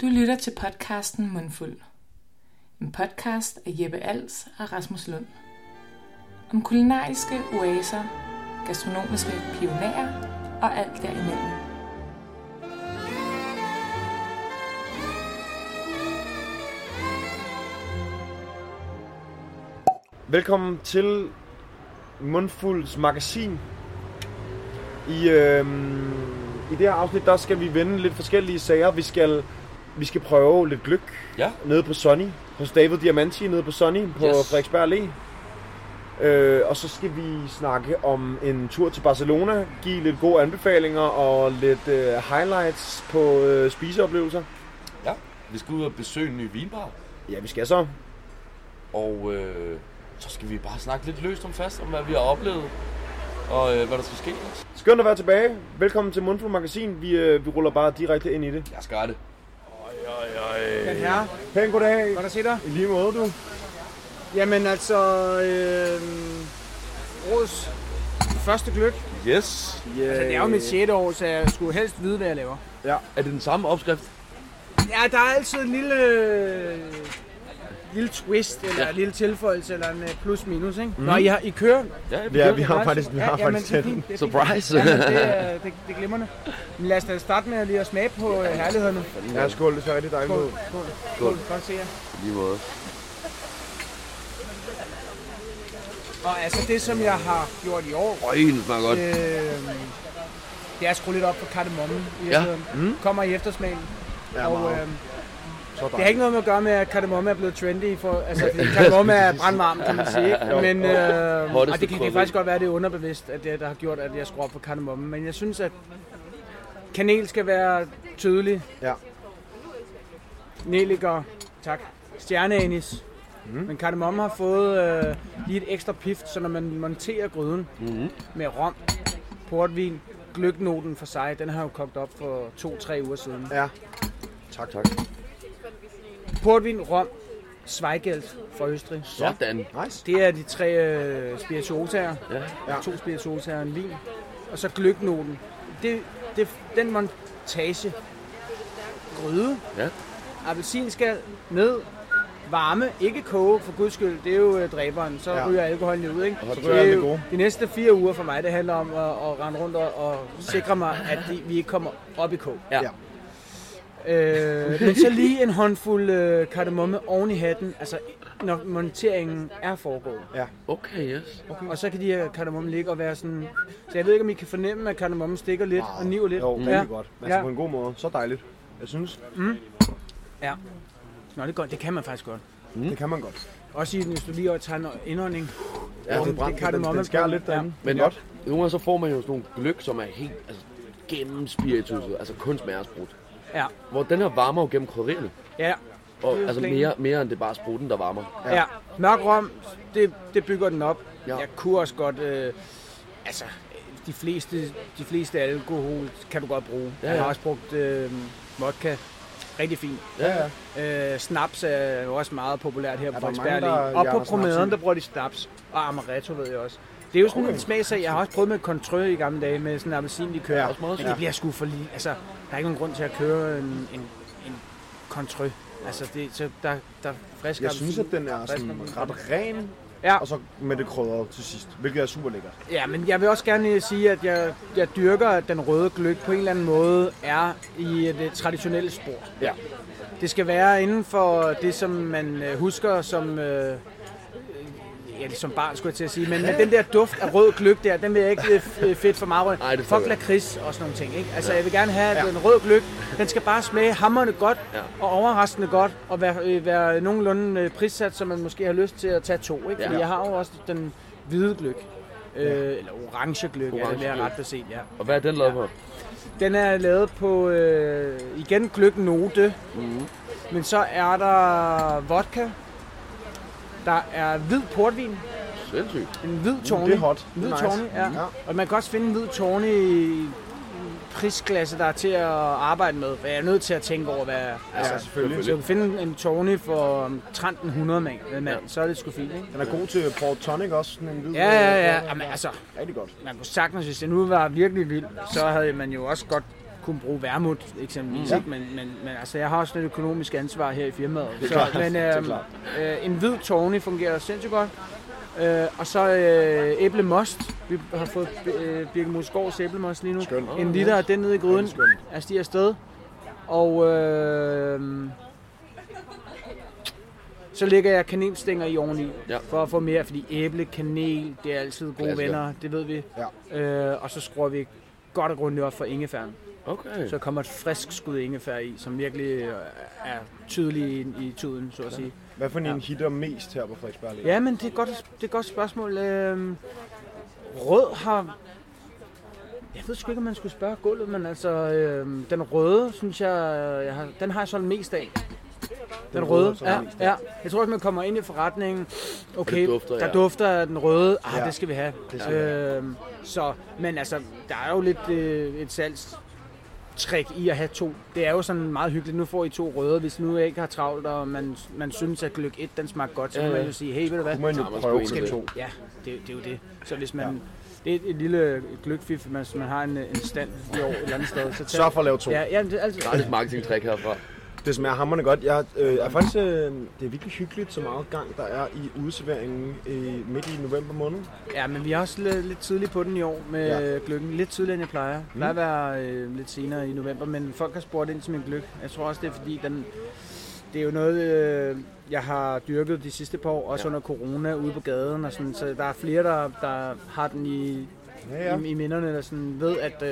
Du lytter til podcasten Mundfuld. En podcast af Jeppe Als og Rasmus Lund. Om kulinariske oaser, gastronomiske pionerer og alt derimellem. Velkommen til Mundfulds magasin. I det her afsnit, der skal vi vende lidt forskellige sager. Vi skal prøve lidt gløgg nede på Sonny, hos David Diamanti nede på Sonny på Frederiksberg Allé. Og så skal vi snakke om en tur til Barcelona, give lidt gode anbefalinger og lidt highlights på spiseoplevelser. Ja, vi skal ud og besøge en ny vinbar. Ja, vi skal så. Og så skal vi bare snakke lidt løst om fast, om hvad vi har oplevet og hvad der skal ske. Skønt at være tilbage. Velkommen til Mundfuld Magasin. Vi ruller bare direkte ind i det. Jeg skal det. Den her. Pæn goddag. Godt at se dig. I lige måde, du. Jamen altså, årets første gløgg. Yes. Yeah. Altså, det er jo mit 6. år, så jeg skulle helst vide, hvad jeg laver. Ja. Er det den samme opskrift? Ja, der er altid en lille twist, eller en lille tilføjelse, eller en plus-minus, ikke? Mm. Nå, I kører? Ja, vi har faktisk den. Surprise! Ja, det er glimrende. Men lad os da starte med lige at smage på herlighederne. Ja, skål, det ser rigtig dejligt ud. Skål. Godt se jer. Lige måde. Og altså det, som jeg har gjort i år... det smager godt. Det er at skrue lidt op på kardemommen. Kommer i eftersmagen. Ja, og, det har ikke noget med at gøre med, at kardemomme er blevet trendy. Altså, kardemomme er brandvarm, kan man sige. Men og det kan faktisk godt være, at det er underbevidst, at det der har gjort, at jeg skruer op på kardemomme. Men jeg synes, at kanel skal være tydelig. Ja. Nelliker. Tak. Stjerneanis. Mm. Men kardemomme har fået lige et ekstra pift, så når man monterer gryden med rom, portvin, gløgnoten for sig, den har jo kogt op for 2-3 uger siden. Ja. Tak. Portvin, rom, Zweigelt fra Østrig. Sådan. Nice. Det er de 3 spirituosaer. Ja. 2 spirituosaer og en vin. Og så gløgnoten. Den montage. Gryde. Ja. Appelsinskal. Ned. Varme. Ikke koge, for guds skyld. Det er jo dræberen. Så ryger alkoholen ud, ikke? Så det er jo, de næste 4 uger for mig, det handler om at rende rundt og sikre mig, at vi ikke kommer op i kog. Ja. Men så lige en håndfuld kardemomme oven i hatten, altså når monteringen er foregået. Ja, okay, yes. Okay. Og så kan de her kardemomme ligge og være sådan... Så jeg ved ikke, om I kan fornemme, at kardemomme stikker lidt og niver lidt. Jo, rigtig godt. Altså på en god måde. Så dejligt, jeg synes. Mm. Ja. Nå, det er godt. Det kan man faktisk godt. Mm. Det kan man godt. Også i den, hvis du lige tager en indånding. Ja, det skærer lidt derinde. Ja. Men godt. Nogle gange så får man jo sådan nogle gløgg, som er helt gennemspirituset, altså kun smagersbrudt. Ja. Hvor den her varmer jo gennem krydderierne. Ja. Og altså mere end det bare spruten, der varmer. Ja. Mørk rom, det bygger den op. Ja. Jeg kunne også godt... altså, de fleste alkohol kan du godt bruge. Ja. Jeg har også brugt vodka. Rigtig fint. Ja. Snaps er jo også meget populært her på Frederiksberg Allé. Og på promenaden, der bruger de snaps. Og amaretto, ved jeg også. Det er jo sådan en smagsag. Jeg har også prøvet med Contrø i gamle dage, med sådan en appelsinlikør. Ja, men det bliver sgu for lige. Altså, der er ikke nogen grund til at køre en Contrø. Altså, det, så der er frisk appelsin. Jeg synes, at den er sådan ret ren, og så med det krydder til sidst, hvilket er super lækkert. Ja, men jeg vil også gerne sige, at jeg dyrker, at den røde gløgg på en eller anden måde er i det traditionelle spor. Ja. Det skal være inden for det, som man husker som... som barn skulle jeg til at sige, men den der duft af rød gløgg der, den vil jeg ikke fedt for meget rundt. Fuck lakrids og sådan nogle ting, ikke? Altså jeg vil gerne have den rød gløgg, den skal bare smage hammerende godt og overraskende godt og være nogenlunde prissat, så man måske har lyst til at tage 2, ikke? Fordi jeg har jo også den hvide gløgg, eller orange gløgg, er det mere ret beset, Og hvad er den lavet på? Den er lavet på, igen gløgnote, men så er der vodka. Der er hvid portvin. Sindssygt. En hvid tawny. Det er hot. Hvid tawny, ja. Og man kan også finde en hvid tawny i prisklasse, der er til at arbejde med. Jeg er nødt til at tænke over, hvad... Altså, selvfølgelig. Så du kan finde en tawny for omtrent 100 mand, så er det sgu fint, ikke? Den er god til port tonic også, sådan en hvid... Ja. Jamen, altså... Rigtig godt. Man kunne sagtens, hvis det nu var virkelig vildt, så havde man jo også godt kunne bruge vermut eksempelvis, ja. men altså, jeg har også et økonomisk ansvar her i firmaet. Det er klart. Men en hvid Tony fungerer sindssygt godt. Og så æblemost. Vi har fået Birke Musgaards æblemost lige nu. Skøn. En liter af den nede i gryden. Altså, de er afsted. Og så lægger jeg kanelstænger i oveni, ja, for at få mere, fordi æble, kanel, det er altid gode venner, det ved vi. Ja. Og så skruer vi godt og grundigt op for ingefæren. Okay. Så kommer et frisk skud ingefær i, som virkelig er tydelig i tuden, så at sige. Hvad for en hitter mest her på Frederiksberg Allé? Ja, men det er et godt spørgsmål. Rød har... Jeg ved sgu ikke, om man skulle spørge gulvet, men altså den røde, synes jeg har, den har jeg solgt mest af. Den røde, ja. Jeg tror, at man kommer ind i forretningen, okay, dufter, der dufter den røde, det skal vi have. Så, men altså, der er jo lidt et salgstrik i at have to. Det er jo sådan meget hyggeligt, nu får I to røde, hvis nu ikke har travlt, og man synes, at gløgg 1, den smager godt, så kan man jo sige, hey, ved du hvad? Man prøve skal to. Ja, det er jo det. Så hvis man... Ja. Det er et lille gløgfif, hvis man har en stand i år et eller andet sted. Så for at lave to. Ja, det er altid... Gratis marketing-trik herfra. Det smager hammerende godt. Jeg er faktisk, det er virkelig hyggeligt, så meget gang der er i udserveringen midt i november måned. Ja, men vi er også lidt tidligt på den i år med gløggen. Lidt tidligere end jeg plejer. Det plejer at være lidt senere i november, men folk har spurgt ind til min gløgg. Jeg tror også, det er fordi, det er jo noget, jeg har dyrket de sidste par år, også under corona ude på gaden. Og sådan, så der er flere, der har den i... I minderne, der sådan ved, at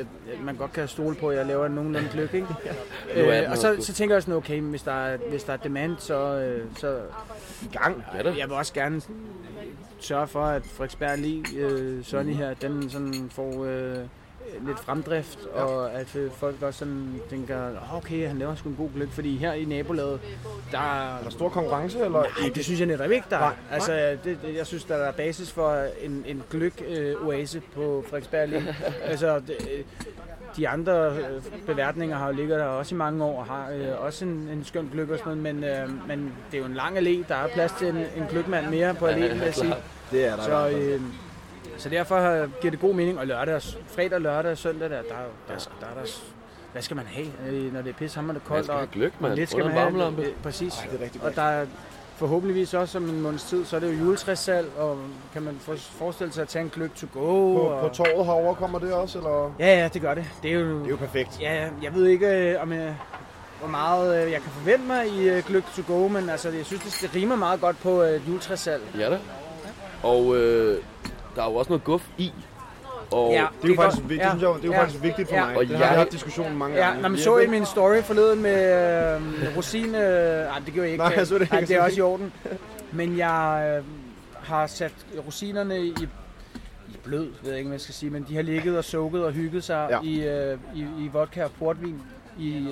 man godt kan stole på, at jeg laver nogenlunde gløgg, ikke? Og så tænker jeg også, okay, hvis der er demand, så i gang. Jeg vil også gerne sørge for, at Frederiksberg Allé, Sonny her, den sådan får lidt fremdrift, og at folk også sådan tænker, okay, han laver sgu en god gløgg, fordi her i nabolaget, der er der stor konkurrence, eller? Nej, det synes jeg netop ikke, der er. Altså, jeg synes, der er basis for en gløgg-oase på Frederiksberg Allé. Altså, de andre beværtninger har jo ligget der også i mange år, og har også en skøn gløgg og sådan noget, men det er jo en lang allé, der er plads til en gløggmand mere på alléen, vil jeg sige. Det er der. Så derfor giver det god mening, og fredag, lørdag og søndag, der hvad skal man have, når det er pissehammerende koldt, og lidt skal man have, præcis. Ej, og der er forhåbentligvis også om en måneds tid, så er det jo juletræssalg, og kan man forestille sig at tage en gløgg to go. På torvet herovre kommer det også, eller? Ja, det gør det. Det er jo perfekt. Ja, jeg ved ikke, om hvor meget jeg kan forvente mig i gløgg to go, men altså, jeg synes, det rimer meget godt på juletræssalg. Ja da. Og... der er jo også noget guf i. Og ja, det er jo faktisk vigtigt, synes jeg. Det er jo faktisk vigtigt for mig. Og jeg har haft diskussionen mange gange. Når man så i min story forleden med rosin... det gjorde jeg ikke. Nej, så det ikke. Det er også i orden. Men jeg har sat rosinerne i blød, ved jeg ikke, hvad jeg skal sige. Men de har ligget og sukket og hygget sig i vodka og portvin i...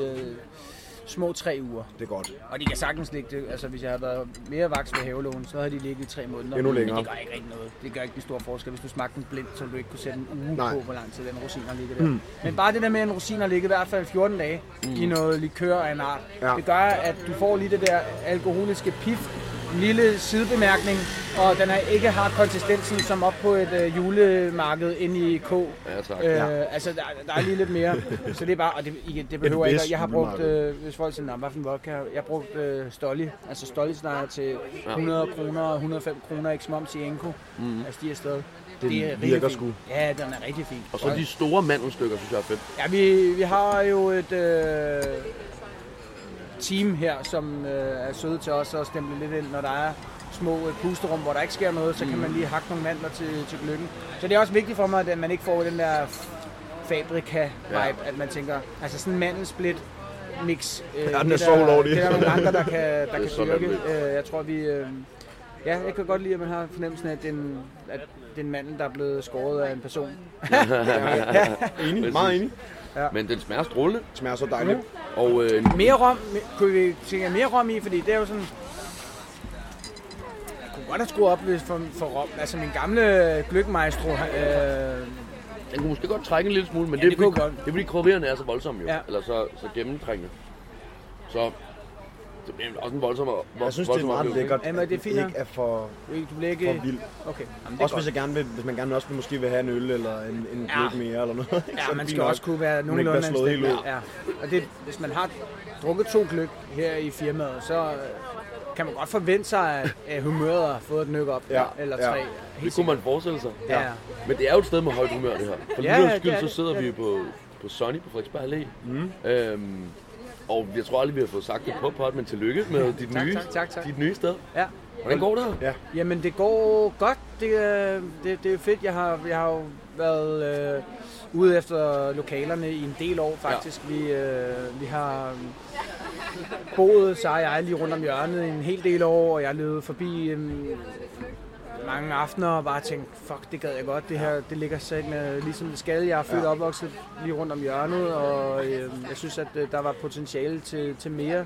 små 3 uger. Det er godt. Og de kan sagtens ligge det. Altså, hvis jeg havde været mere vaks med havelågen, så havde de ligget i 3 måneder. Endnu længere. Men det gør ikke rigtig noget. Det gør ikke den store forskel. Hvis du smagte den blind, så ville du ikke kunne sætte en uge på, hvor lang tid den rosiner ligger der. Mm. Men bare det der med, at en rosiner ligger i hvert fald 14 dage i noget likør af en art, det gør, at du får lige det der alkoholiske pif, en lille sidebemærkning, og den her ikke har konsistensen som op på et julemarked inde i K. Ja, tak. Altså, der er lige lidt mere. Så det er bare, og det behøver ikke. Jeg har brugt, hvis folk siger, hvad for en vodka, jeg har brugt Stolli, altså Stolli-snejer til 100 kroner og 105 kroner, ikke moms i Enko. Altså, de er stadig. Det virker sgu. Ja, den er rigtig fint. Og så de store mandelstykker, synes jeg er fedt. Ja, vi har jo et... team her, som er søde til os og stemple lidt ind, når der er små pusterum, hvor der ikke sker noget, så kan man lige hakke nogle mandler til gløggen. Så det er også vigtigt for mig, at man ikke får den der fabrika-vibe, at man tænker, altså sådan en mandelsplit-mix. Den er så ulovlig. Det er nogle andre, der kan styrke. Jeg tror, vi... jeg kan godt lide, at man har fornemmelsen af, at det er en mandel, der er blevet skåret af en person. Enig, meget enig. Ja. Men den smager strålende. Den smager så dejligt. Og mere rom. Kunne vi tænke mere rom i? Fordi det er jo sådan... Jeg kunne godt have skruet op for rom. Altså min gamle gløgmaestro... Den kunne måske godt trække en lille smule, men det er fordi krydderierne er så voldsomme jo. Ja. Eller så gennemtrængende. Så Det bliver også en voldsom og jeg synes, det er meget lækkert, at det ikke er for vildt. Okay. Jamen, også hvis, jeg gerne vil, hvis man gerne også måske vil have en øl eller en gløb mere eller noget. Ja, man skal også kunne være nogenlunde anstændig. Ja. Og det, hvis man har drukket 2 gløb her i firmaet, så kan man godt forvente sig, at humøret har fået et nyk op. Ja, eller 3. Ja. Det kunne man forestille sig. Ja. Ja. Men det er jo et sted med højt humør, det her. For lyttens skyld, så sidder vi på Sonny på Frederiksberg Allé. Og jeg tror aldrig, vi har fået sagt det på podden, men tillykke med dit, dit nye sted. Ja. Hvordan går det? Ja. Jamen, det går godt. Det er fedt. Jeg har jo været ude efter lokalerne i en del år, faktisk. Ja. Vi har boet, så jeg lige rundt om hjørnet en hel del år, og jeg løb forbi mange aftener og bare tænkte, fuck, det gad jeg godt. Det her, det ligger sat med ligesom det skal. Jeg er født og opvokset lige rundt om hjørnet, og jeg synes, at der var potentiale til mere.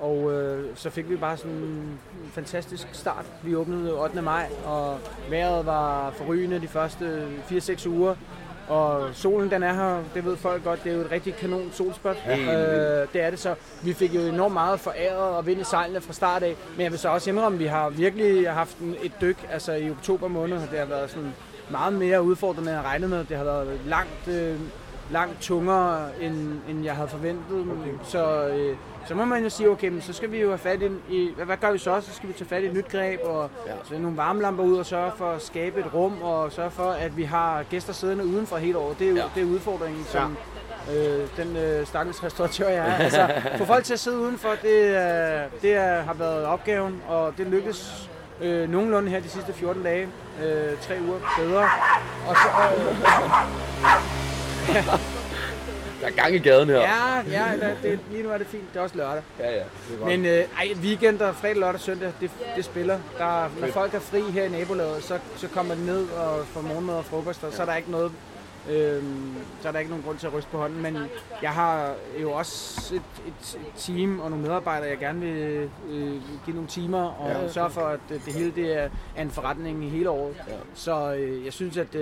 Og så fik vi bare sådan en fantastisk start. Vi åbnede 8. maj, og vejret var forrygende de første 4-6 uger. Og solen, den er her, det ved folk godt, det er jo et rigtig kanon solspot. Det er det så. Vi fik jo enormt meget foræret og vind i sejlene fra start af, men jeg vil så også indrømme, at vi har virkelig haft et dyk, altså i oktober måned, det har været sådan meget mere udfordrende end jeg regnede med. Det har været langt tungere, end jeg havde forventet. Så må man jo sige, okay, men så skal vi jo have fat i, hvad gør vi så? Så skal vi tage fat i et nyt greb og så nogle varmelamper ud og sørge for at skabe et rum og sørge for, at vi har gæster siddende udenfor hele året. Det er udfordringen, som den stakkels restauratør jeg er. Altså, få folk til at sidde udenfor, det har været opgaven, og det lykkes nogenlunde her de sidste 14 dage. 3 uger bedre. Og så... Der er gang i gaden her. Ja, lige nu er det fint. Det er også lørdag. Ja, det er men weekender, fredag, lørdag, søndag, det spiller. Der, når folk er fri her i nabolaget, så kommer de ned og får morgenmad og frokost, og så er der ikke noget, så er der ikke nogen grund til at ryste på hånden. Men jeg har jo også et team og nogle medarbejdere, jeg gerne vil give nogle timer og sørge for, at det hele det er en forretning i hele året. Ja. Så jeg synes, at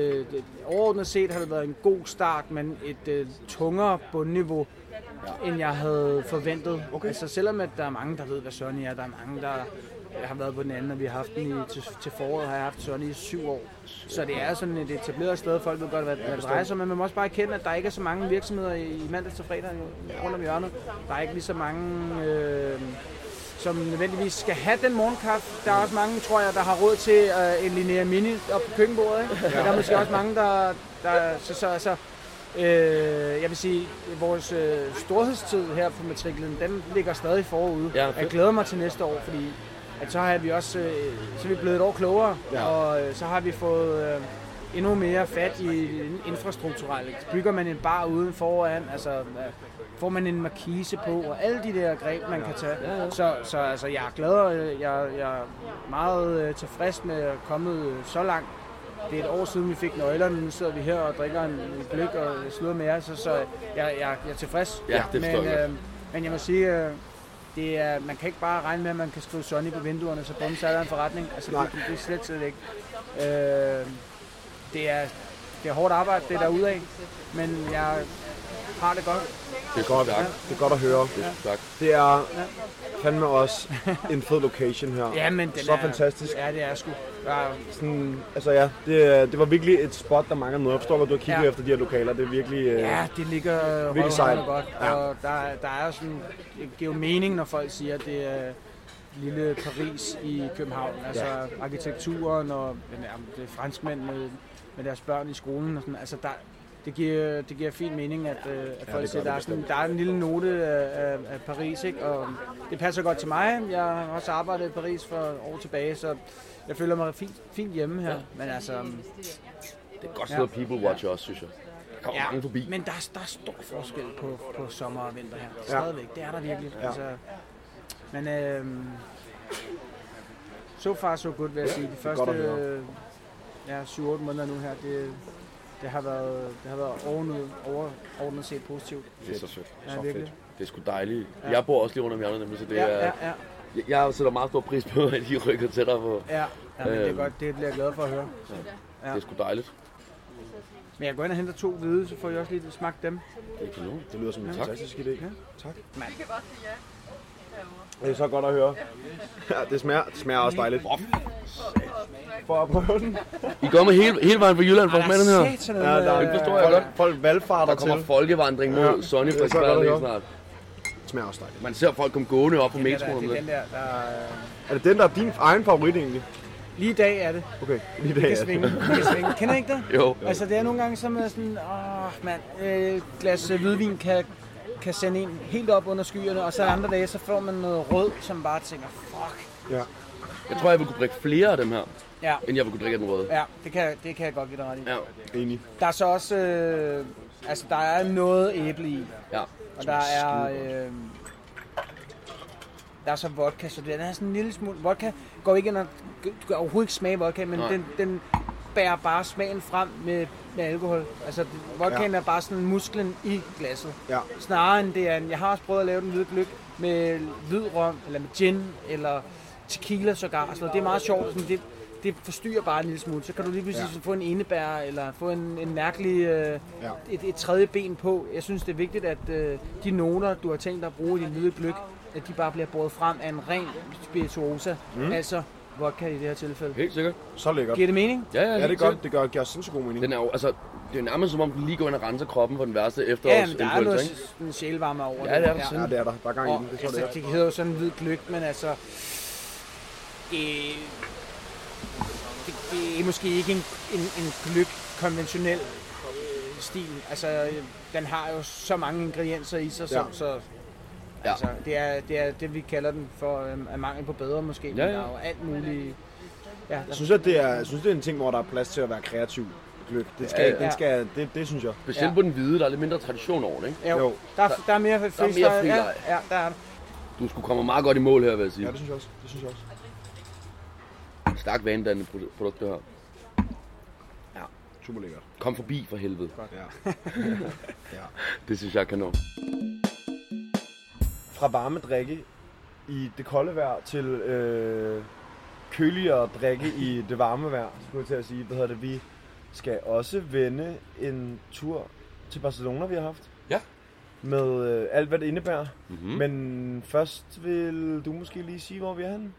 overordnet set har det været en god start, men et tungere bundniveau, end jeg havde forventet. Okay. Altså selvom at der er mange, der ved, hvad Sonny er, der er mange, der har været på den anden, og vi har haft den til foråret, har jeg haft Sonny i 7 år. Så det er sådan et etableret sted, folk ved godt, hvad det drejer sig om, men man må også bare erkende, at der ikke er så mange virksomheder i mandag til fredag rundt om hjørnet. Der er ikke lige så mange, som nødvendigvis skal have den morgenkaffe. Der er også mange, tror jeg, der har råd til en Linea Mini op på køkkenbordet. Ikke? Der er måske også mange, der så jeg vil sige, vores storhedstid her på matriklen, den ligger stadig forude. Jeg glæder mig til næste år, fordi at så har vi også så er vi blevet et år klogere, og så har vi fået endnu mere fat i infrastrukturelt. Bygger man en bar uden foran, altså får man en markise på, og alle de der greb, man kan tage. Så altså, jeg er glad, og jeg er meget tilfreds med at komme så langt. Det er et år siden, vi fik nøglerne, nu sidder vi her og drikker en gløgg og slutter med jer, så jeg er tilfreds. Ja, det forstår jeg. Men jeg må sige, det er, man kan ikke bare regne med, at man kan skrive Sonny på vinduerne, så bum, så er der en forretning. Altså, det er slet ikke. Det er hårdt arbejde, det er derudad, men jeg har det godt. Det er godt, det er godt at høre. Ja. Det er fandme også en fed location her. Ja, men den så er fantastisk. Ja, det er sgu. Ja. Sådan, altså det var virkelig et spot, der mangler noget. Jeg forstår, at du har kigget efter de her lokaler. Det er virkelig ja, det ligger virkelig sejt. Ja. Og der er sådan, det giver jo mening, når folk siger, at det er lille Paris i København. Altså arkitekturen og det er franskmænd med deres børn i skolen og sådan. Altså det giver fin mening, at folk siger, der er en lille note af Paris, ikke? Og det passer godt til mig. Jeg har også arbejdet i Paris for år tilbage, så jeg føler mig fint hjemme her. Ja. Men altså... Det er godt sådan noget people watch også, synes jeg. Der kommer mange forbi. Men der er stor forskel på sommer og vinter her. Stadigvæk, det er der virkelig. Ja. Altså, men so far so good, vil jeg sige. De første 7-8 måneder nu her, det har været overordnet set positivt. Det er så sødt. Ja, så fedt. Det er sgu dejligt. Ja. Jeg bor også lige rundt om hjørnet, nemlig, så det er... Ja. Jeg sætter meget stor pris på, at I rykker tættere på. Ja, men det er godt. Det bliver jeg glad for at høre. Ja. Det er sgu dejligt. Men jeg går ind og henter 2 hvide, så får I også lige smagt dem. Det er kanon. Det lyder som en fantastisk idé. Ja. Tak. Man. Det er så godt at høre. Ja, det smager også dejligt. For at prøve den. I går med hele vejen fra Jylland for at smage den her. Ja, det forstår jeg godt. Folk valgfarter til. Der kommer folkevandring mod Sonny fra Frederiksberg Allé snart. Det smager også dejligt. Man ser folk komme gående op på metroen. Er det den, der er din egen favorit egentlig? Lige i dag er det. Okay, lige i dag er det. Det kan svinge. Kender I ikke det? Jo. Altså det er nogle gange som sådan, glas hvidvin kan sende en helt op under skyerne, og så andre dage, så får man noget rød, som bare tænker, fuck. Ja. Jeg tror, jeg vil kunne drikke flere af dem her, end jeg vil kunne drikke den røde. Ja, det kan jeg godt give dig ret i. Ja. Enig. Der er så også, der er noget æble i. Ja. Og der er, der er så vodka, så den er sådan en lille smule. Vodka går ikke ind og, du kan overhovedet ikke smage vodka, men den bærer bare smagen frem med alkohol. Altså, vodkaen er bare sådan musklen i glasset. Ja. Snarere end det er jeg har også prøvet at lave den hvide gløgg med hvid rom, eller med gin, eller tequila sågar. Så det er meget sjovt. Sådan, det forstyrrer bare en lille smule. Så kan du lige pludselig få en enebær, eller få en mærkelig et tredje ben på. Jeg synes, det er vigtigt, at de noter, du har tænkt dig at bruge i din hvide gløgg, at de bare bliver båret frem af en ren spirituosa. Mm. Altså, vodka i det her tilfælde. Helt sikkert. Så lækkert. Giver det mening? Ja, det er godt. Det gør sindssygt god mening. Den er jo, det er nærmest som om, den lige går ind og renser kroppen for den værste efterårsinfluenza. Ja, men der er jo en sjælvarme over det. Ja, det er der. Der er gang i den. Det, altså, det hedder jo sådan en hvid gløgg, men altså... det er måske ikke en gløgg konventionel stil. Altså, den har jo så mange ingredienser i sig, så ja. Altså, det er det, vi kalder den for mangel på bedre måske, men der er jo alt muligt. Ja, jeg synes, det er en ting, hvor der er plads til at være kreativ. Gløgg. Det synes jeg. Specielt på den hvide, der er lidt mindre tradition over det, ikke? Jo. Der er mere freestyle. Ja, der er det. Du skulle komme meget godt i mål her, vil jeg sige. Ja, det synes jeg også. Stærk vanedannende produkt, det her. Ja, super lækkert. Kom forbi for helvede. Godt, ja. Det synes jeg kan nå. Fra varme drikke i det kolde vejr til køligere drikke i det varme vejr, skulle jeg til at sige. Vi skal også vende en tur til Barcelona, vi har haft. Ja. Med alt, hvad det indebærer. Mm-hmm. Men først vil du måske lige sige, hvor vi er henne.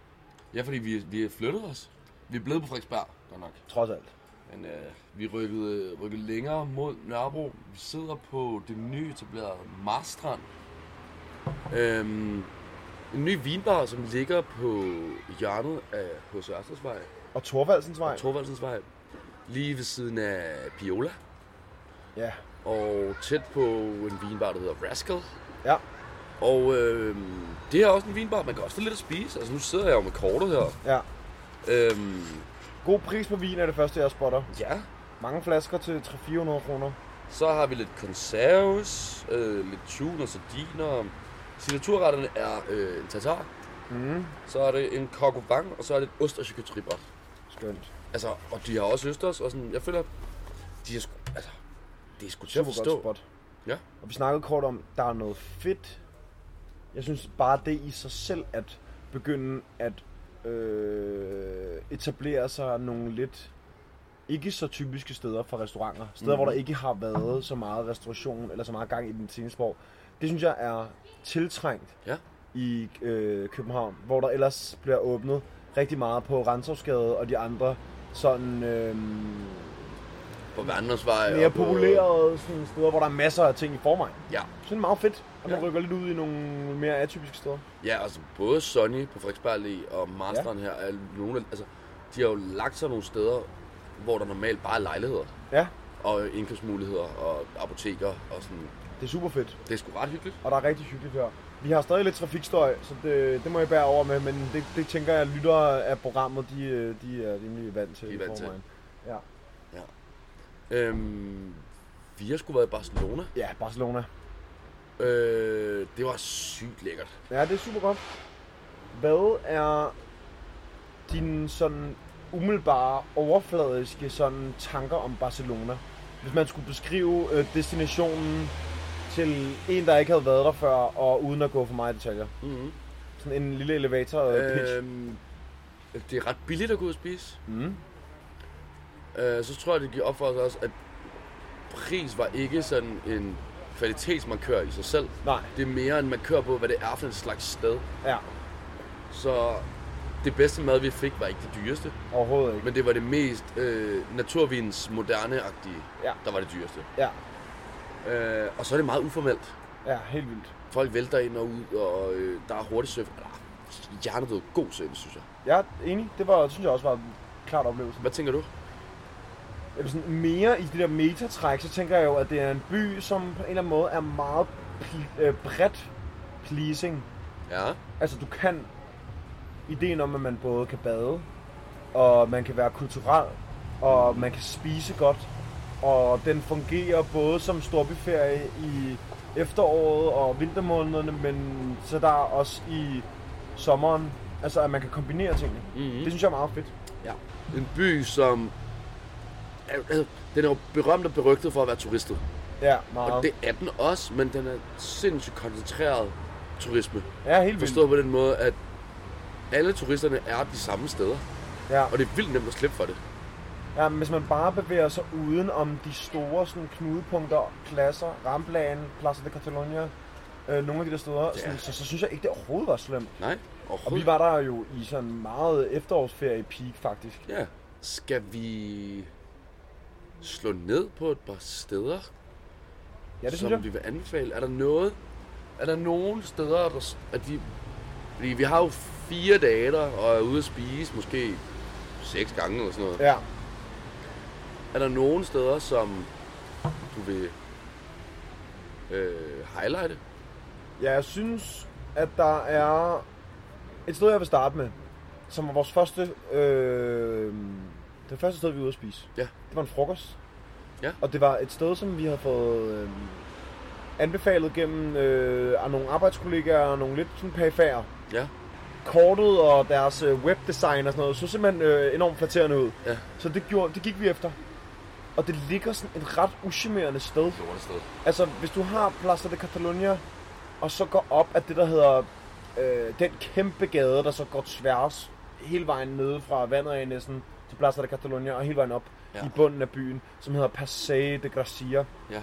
Ja, fordi vi flyttede os. Vi er blevet på Frederiksberg, godt nok. Trods alt. Men vi rykkede længere mod Nørrebro. Vi sidder på det nye etablerede Marstrand. En ny vinbar, som ligger på hjørnet af H.C. Ørstedsvej og Torvaldsensvej. Lige ved siden af Piola. Ja. Og tæt på en vinbar, der hedder Rascal. Ja. Og det her er også en vinbar, man kan også få lidt at spise. Altså nu sidder jeg jo med kortet her. Ja. God pris på vin er det første, jeg spotter. Ja. Mange flasker til 300-400 kroner. Så har vi lidt konserves, lidt tun og sardiner. Signaturretterne er en tartar, så er det en coq au vin, og så er det ost og charcuterie. Skønt. Altså, og de har også østers, og sådan, jeg føler, det er sgu til at forstå. Godt. Ja. Og vi snakkede kort om, der er noget fedt. Jeg synes bare det i sig selv, at begynde at etablere sig nogle lidt... ikke så typiske steder for restauranter. Steder, hvor der ikke har været så meget restauration eller så meget gang i den seneste år. Det synes jeg er tiltrængt i København, hvor der ellers bliver åbnet rigtig meget på Renshavsgade og de andre sådan... på Vandersvej. Mere populære sådan steder, hvor der er masser af ting i forvejen. Ja. Så det er meget fedt, at man rykker lidt ud i nogle mere atypiske steder. Ja, altså både Sonny på Frederiksberg Allé og Marstrand her, er nogle, altså, de har jo lagt sig nogle steder, hvor der normalt bare er lejligheder. Ja. Og indkøbsmuligheder og apoteker og sådan. Det er super fedt. Det er sgu ret hyggeligt. Og der er rigtig hyggeligt her. Vi har stadig lidt trafikstøj, så det må jeg bære over med, men det tænker jeg, lyttere af programmet, de er rimelig vant til. De er vant til. Ja. Vi har sgu været i Barcelona. Ja, Barcelona. Det var sygt lækkert. Ja, det er super godt. Hvad er din sådan... umiddelbare, overfladiske sådan tanker om Barcelona? Hvis man skulle beskrive destinationen til en, der ikke havde været der før, og uden at gå for meget i detaljer. Mm-hmm. Sådan en lille elevator-pitch. Det er ret billigt at gå ud og spise. Mm. Så tror jeg, det gik op for os også, at pris var ikke sådan en kvalitetsmarkør i sig selv. Nej. Det er mere end man kører på, hvad det er for en slags sted. Ja. Så det bedste mad, vi fik, var ikke det dyreste. Overhovedet ikke. Men det var det mest naturvins moderne-agtige, ja, der var det dyreste. Ja. Og så er det meget uformelt. Ja, helt vildt. Folk vælter ind og ud, og der er hurtig surf. Hjernedød god service, synes jeg. Ja, enig. Det var, synes jeg også var en klart oplevelse. Hvad tænker du? Sådan mere i det der metatræk, så tænker jeg jo, at det er en by, som på en eller anden måde er meget bredt pleasing. Ja. Altså, du kan... Ideen om, at man både kan bade, og man kan være kulturel, og man kan spise godt, og den fungerer både som storbyferie i efteråret og vintermånederne, men så der er også i sommeren, altså at man kan kombinere tingene. Mm-hmm. Det synes jeg er meget fedt. Ja. En by, som den er jo berømt og berygtet for at være turistet. Ja, meget. Og det er den også, men den er sindssygt koncentreret turisme. Ja, helt vildt. Forstået på den måde, at alle turisterne er de samme steder, ja, og det er vildt nemt at slippe for det. Ja, men hvis man bare bevæger sig uden om de store sådan, knudepunkter, pladser, Ramblaen, Plaza de Catalunya, nogle af de der steder, ja, sådan, så synes jeg ikke, det overhovedet var slemt. Nej, overhovedet. Og vi var der jo i sådan meget efterårsferie-peak, faktisk. Ja. Skal vi slå ned på et par steder, ja, det som vi vil anbefale? Er der noget? Er der nogle steder, der er de... Fordi vi har jo 4 dage der, og er ude at spise måske 6 gange eller sådan noget. Ja. Er der nogle steder, som du vil highlighte? Ja, jeg synes, at der er et sted, jeg vil starte med, som var vores første, det første sted, vi var ude at spise. Ja. Det var en frokost. Ja. Og det var et sted, som vi havde fået anbefalet gennem nogle arbejdskollegaer og nogle lidt sådan perifære. Ja. Kortet og deres webdesign og sådan noget, så simpelthen enormt flatterende ud. Ja. Så det gik vi efter. Og det ligger sådan et ret uschammerende sted. Altså, hvis du har Plaza de Catalunya, og så går op af det, der hedder den kæmpe gade, der så går tværs hele vejen nede fra vandet af næsten til Plaza de Catalunya, og hele vejen op, ja, i bunden af byen, som hedder Passeig de Gracia. Ja.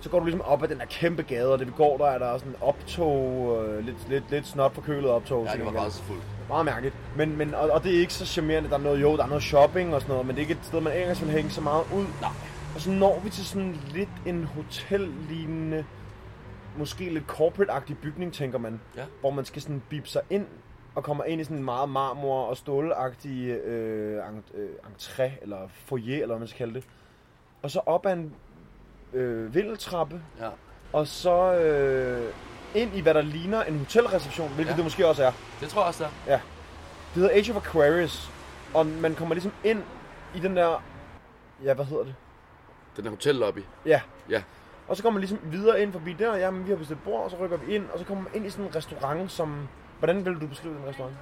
Så går du ligesom op ad den der kæmpe gade, og det vi går der, er der sådan en optog, lidt snot forkølet optog. Ja, det var meget fuldt. Meget mærkeligt. Men, og det er ikke så charmerende, der er noget, jo, der er noget shopping og sådan noget, men det er ikke et sted, man egentlig vil hænge så meget ud. Nej. Og så når vi til sådan lidt en hotellignende, måske lidt corporate-agtig bygning, tænker man. Ja. Hvor man skal sådan bippe sig ind, og kommer ind i sådan en meget marmor- og stålagtig entré, eller foyer, eller hvad man skal kalde det. Og så op ad en vindeltrappe, ja, og så ind i hvad der ligner en hotelreception, hvilket, ja, det måske også er. Det tror jeg også, det er. Ja. Det hedder Age of Aquarius, og man kommer ligesom ind i den der, ja, hvad hedder det? Den der hotellobby. Ja. Ja. Og så kommer man ligesom videre ind forbi der, ja, men vi har bestilt bord, og så rykker vi ind, og så kommer man ind i sådan en restaurant, som... Hvordan ville du beskrive den restaurant?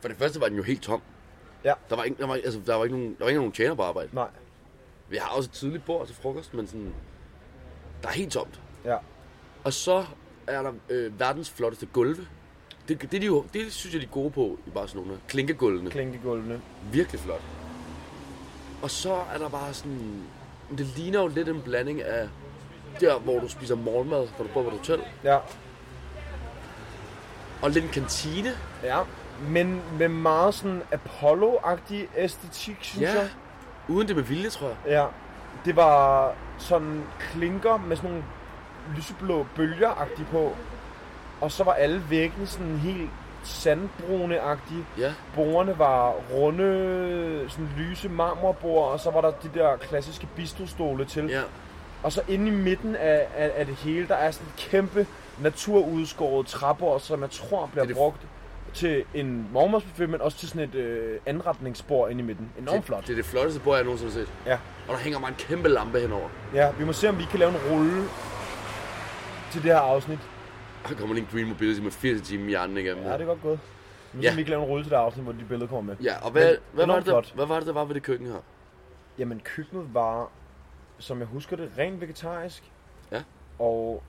For det første var den jo helt tom. Ja. Der var ikke nogen tjener på arbejde. Nej. Vi har også et tidligt bord til frokost, men sådan... Der er helt tomt. Ja. Og så er der verdens flotteste gulve. Det synes jeg, de er gode på i Barcelona. Klinkegulvene. Klinkegulvene. Virkelig flot. Og så er der bare sådan... Det ligner jo lidt en blanding af der, hvor du spiser morgenmad, hvor du bor på et hotel. Ja. Og lidt en kantine. Ja. Men med meget sådan Apollo-agtig æstetik, synes, ja, jeg. Uden det med vilje, tror jeg. Ja. Det var sådan klinker med sådan nogle lyseblå bølger-agtige på. Og så var alle væggene sådan helt sandbrune-agtige. Ja. Bordene var runde, sådan lyse marmorbord, og så var der de der klassiske bistostole til. Ja. Og så inde i midten af det hele, der er sådan et kæmpe naturudskåret træbord, som jeg tror bliver brugt til en morgenmadsbuffet, men også til sådan et anretningsbord inde i midten. Enormt flot. Det er det flotteste bord, jeg nogensinde har set. Ja. Og der hænger mig en kæmpe lampe henover. Ja, vi må se, om vi kan lave en rulle til det her afsnit. Der kommer lige en Green Mobility med 80 timer i hjernen igennem. Ja, det er godt gået. Vi må se, om vi kan lave en rulle til det afsnit, hvor de billeder kommer med. Ja, og hvad var det, der var ved det køkken her? Jamen, køkkenet var, som jeg husker det, rent vegetarisk. Ja. Og...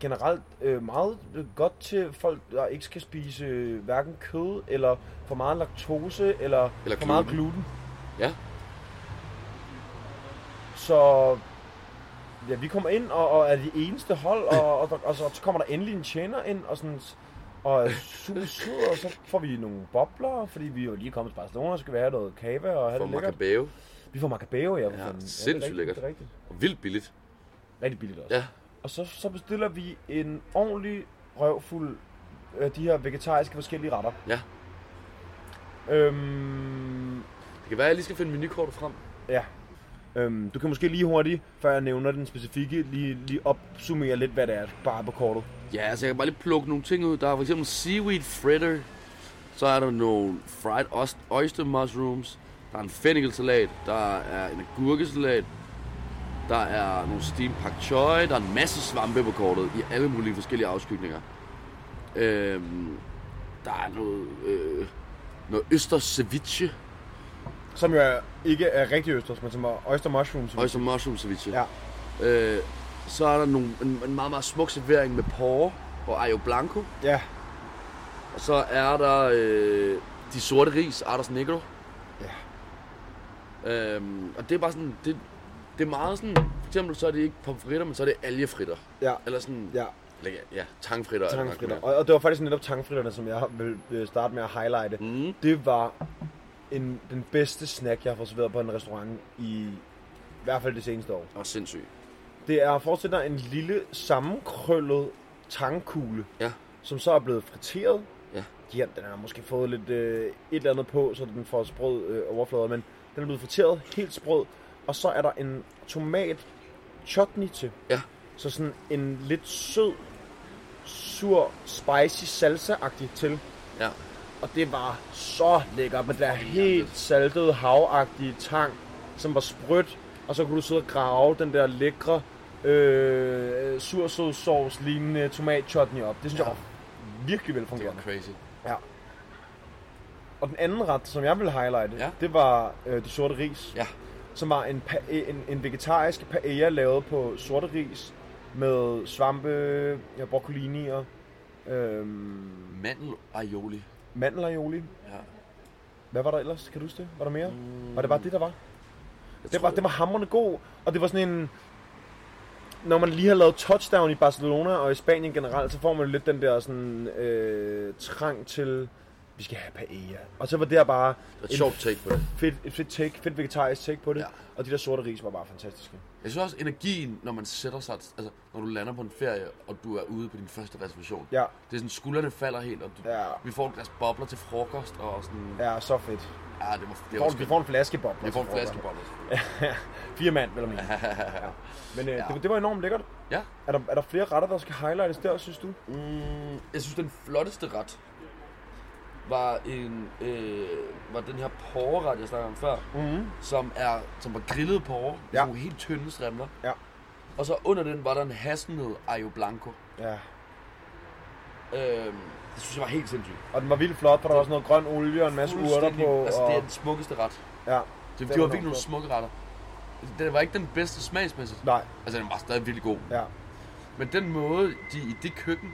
generelt meget godt til folk, der ikke skal spise hverken kød, eller for meget laktose, eller for meget gluten. Ja. Så ja, vi kommer ind og er det eneste hold, og så kommer der endelig en tjener ind, og sådan... Og er super sød, og så får vi nogle bobler, fordi vi jo lige kommet til Barcelona, så skal vi have noget kava og have det lækkert. Macabeo. Vi får macabeo, ja. Ja, sindssygt lækkert. Og vildt billigt. Rigtig billigt også. Ja. Og så bestiller vi en ordentlig røvfuld af de her vegetariske forskellige retter. Ja. Det kan være, at jeg lige skal finde menukortet frem. Ja. Du kan måske lige hurtigt, før jeg nævner den specifikke, lige opsummere lidt, hvad det er bare på kortet. Ja, altså jeg kan bare lige plukke nogle ting ud. Der er for eksempel seaweed fritter. Så er der nogle fried oyster mushrooms. Der er en fennikelsalat. Der er en agurkesalat. Der er nogle steamed pak choi. Der er en masse svampe på kortet i alle mulige forskellige afskygninger. Der er noget østers ceviche. Som jo ikke er rigtig østers, men som er oyster mushroom ceviche. Oyster mushroom ceviche. Ja. Så er der en meget, meget smuk servering med porre og ajo blanco. Ja. Og så er der de sorte ris, arroz negro. Ja. Og det er bare sådan, det er meget sådan, for eksempel så er det ikke pomfritter, men så er det algefritter. Ja. Eller sådan, ja. Ja, tangfritter. Tangfritter. Og det var faktisk netop tangfritterne, som jeg vil starte med at highlighte. Mm. Det var den bedste snack, jeg har fået serveret på en restaurant i hvert fald det seneste år. Og sindssygt. Det er fortsat en lille sammenkrøllet tangkugle, ja, som så er blevet friteret. Ja. Ja, den har måske fået lidt et eller andet på, så den får sprød overflade, men den er blevet friteret helt sprød. Og så er der en tomat chutney til. Ja. Så sådan en lidt sød, sur, spicy salsa-agtig til. Ja. Og det var så lækkert med det der helt saltede, havagtige tang, som var sprødt. Og så kunne du sidde og grave den der lækre sursødsauce lignende tomatchutney op. Det synes jeg var virkelig velfungerende. Det var crazy. Ja. Og den anden ret, som jeg ville highlighte, det var det sorte ris. Ja. Som var en vegetarisk paella lavet på sorte ris med svampe, ja, broccolinier. Mandel-aioli. Mandel-aioli. Ja. Hvad var der ellers? Kan du huske det? Var der mere? Var det bare det, der var? Det var hamrende god, og det var sådan en... Når man lige har lavet touchdown i Barcelona og i Spanien generelt, så får man lidt den der sådan trang til, vi skal have paella. Og så var det her bare et sjovt take på det. Fedt vegetarisk take på det, ja. Og de der sorte ris var bare fantastiske. Jeg synes også, energien, når man sætter sig, altså når du lander på en ferie, og du er ude på din første reservation. Ja. Det er sådan, skuldrene falder helt, og vi får et glas bobler til frokost og sådan... Ja, så fedt. Ja, vi får en flaskebobler. Vi får en flaskebobler. 4 mand, vel og mindre. Ja. Men det var enormt lækkert. Ja. Er der flere retter, der skal highlightes der, synes du? Jeg synes, den flotteste ret var den her porreret, jeg snakkede om før, som var grillet porre, ja, nogle helt tynde strimler. Ja. Og så under den var der en hasselnød ajo blanco. Ja. Det synes jeg var helt sindssygt. Og den var vildt flot, for der var også noget grøn olie og en masse urter på. Altså, det er den smukkeste ret. Ja. Det var virkelig nogle smukke retter. Det var ikke den bedste smagsmæssigt. Nej. Altså, den var stadig vildt god. Ja. Men den måde, de i det køkken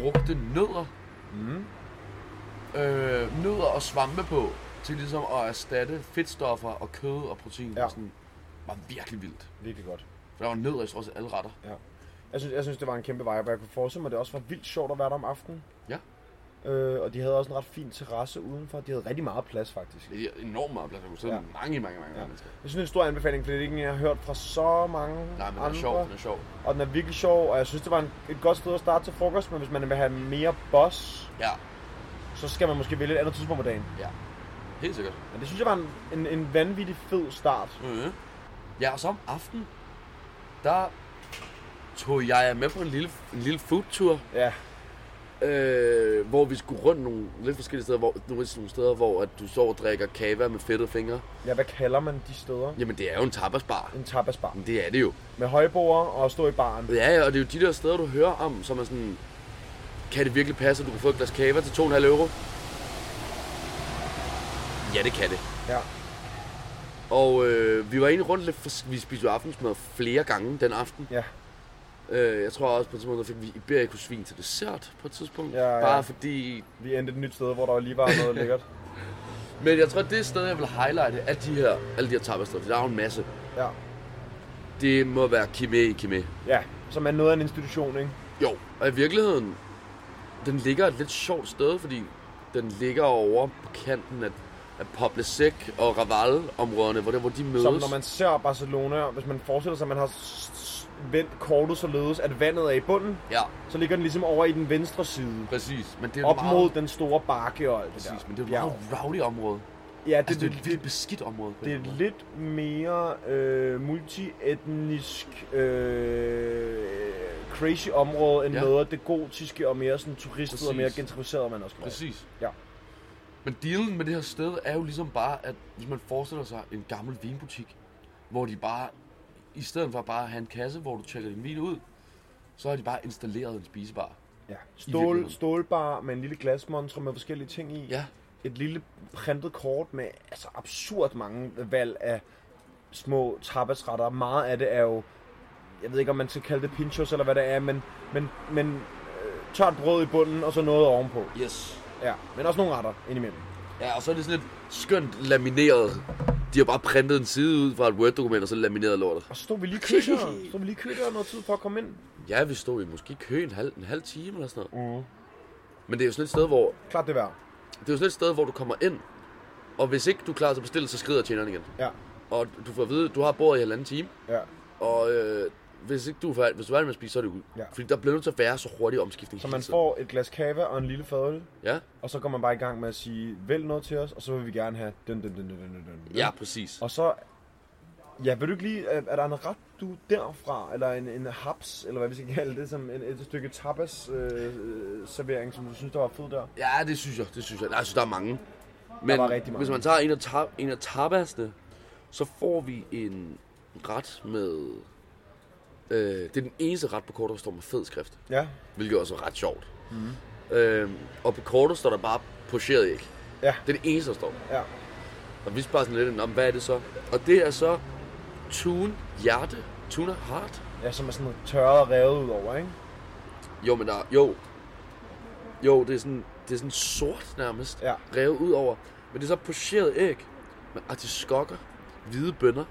brugte nødder, nødder og svampe på, til ligesom at erstatte fedtstoffer og kød og protein, ja, og sådan, var virkelig vildt. Virkelig godt. For der var nødder i stort set alle retter. Ja. Jeg synes, det var en kæmpe vibe, og jeg kunne forestille mig, det også var vildt sjovt at være der om aftenen. Ja. Og de havde også en ret fin terrasse udenfor. De havde rigtig meget plads, faktisk. Det er enormt meget plads. Jeg kunne sidde mange mennesker. Jeg synes, det er en stor anbefaling, fordi det ikke jeg har hørt fra så mange andre. Den er sjov. Og den er virkelig sjov, og jeg synes, det var et godt sted at starte til frokost, men hvis man vil have mere boss, ja, så skal man måske vælge et andet tidspunkt på dagen. Ja, helt sikkert. Men det synes jeg var en vanvittig fed start. Mm-hmm. Ja, og så om aftenen, der... jeg er med på en lille foodtur, ja, hvor vi skulle rundt nogle lidt forskellige steder, hvor at du står og drikker kava med fedtede fingre. Ja, hvad kalder man de steder? Jamen, det er jo en tapasbar. En tapasbar. Men det er det jo. Med højbord og stå i baren. Ja, og det er jo de der steder, du hører om, som er sådan, kan det virkelig passe, at du kan få et glas kava til 2,5 euro? Ja, det kan det. Ja. Og vi var egentlig rundt lidt, vi spiste jo aftensmad flere gange den aften. Ja. Jeg tror også på et tidspunkt, der fik vi iberikosvin til dessert på et tidspunkt. Ja, ja. Bare fordi... Vi endte et nyt sted, hvor der lige var noget lækkert. Men jeg tror, det er et sted, jeg vil highlighte af de her, alle de her tapasteder. Der er jo en masse. Ja. det må være Kimé. Ja, som er noget af en institution, ikke? Jo, og i virkeligheden, den ligger et lidt sjovt sted, fordi den ligger over på kanten af Poble Sec og Raval-områderne, hvor de mødes. Som når man ser Barcelona, hvis man forestiller sig, at man har vendt kortet således, at vandet er i bunden, ja, så ligger den ligesom over i den venstre side. Præcis. Men det er op meget mod den store bakke og alt det der. Præcis, men det er jo et meget rowdy område. Ja, det er et lidt beskidt område. Det er lidt mere multietnisk crazy område end noget af det gotiske og mere sådan turistet og mere gentrificeret, man også kan. Præcis. Ja. Men dealen med det her sted er jo ligesom bare, at hvis man forestiller sig en gammel vinbutik, hvor de bare, i stedet for bare at have en kasse, hvor du tjekker din vin ud, så har de bare installeret en spisebar. Ja. Stålbar med en lille glasmontre med forskellige ting i. Ja. Et lille printet kort med altså absurd mange valg af små tapasretter. Meget af det er jo, jeg ved ikke om man skal kalde det pinchos eller hvad det er, men tørt brød i bunden og så noget ovenpå. Yes. Ja, men også nogle retter indimellem. Ja, og så er det sådan lidt skønt lamineret. De har bare printet en side ud fra et Word-dokument og så lamineret lortet. Og så stod vi lige kødder noget tid for at komme ind. Ja, vi stod i måske kø en halv time eller sådan noget. Mm. Men det er jo sådan et sted, hvor... Klart det værd. Det er jo sådan et sted, hvor du kommer ind, og hvis ikke du klarer til at bestille, så skrider tjeneren igen. Ja. Og du får at vide, du har bordet i halvanden time, ja, og hvis du er med at spise, så er det ud. Ja. Fordi der bliver nødt til at være så hurtig omskiftning. Så man får et glas kava og en lille fadøl, ja, og så går man bare i gang med at sige, vælg noget til os, og så vil vi gerne have den. Ja, præcis. Og så, ja, vil du ikke lige, er der en ret du derfra, eller en haps, eller hvad vi skal kalde det, som et stykke tapas servering, som du synes, der var fed der? Ja, det synes jeg. Altså, der er mange. Men mange. Hvis man tager en af tapasene, så får vi en ret med... det er den eneste ret på kortet, der står med fed skrift. Ja. Hvilket også er ret sjovt. Mm-hmm. Og på kortet står der bare pocheret æg. Ja. Det er det eneste, der står. Ja. Og vi spørger sådan lidt om, hvad er det så? Og det er så... Tuna heart. Ja, som er sådan tørret og revet ud over, ikke? Jo, men der er, jo, det er sådan sort nærmest, ja, revet ud over. Men det er så pocheret æg med artiskokker, hvide bønner,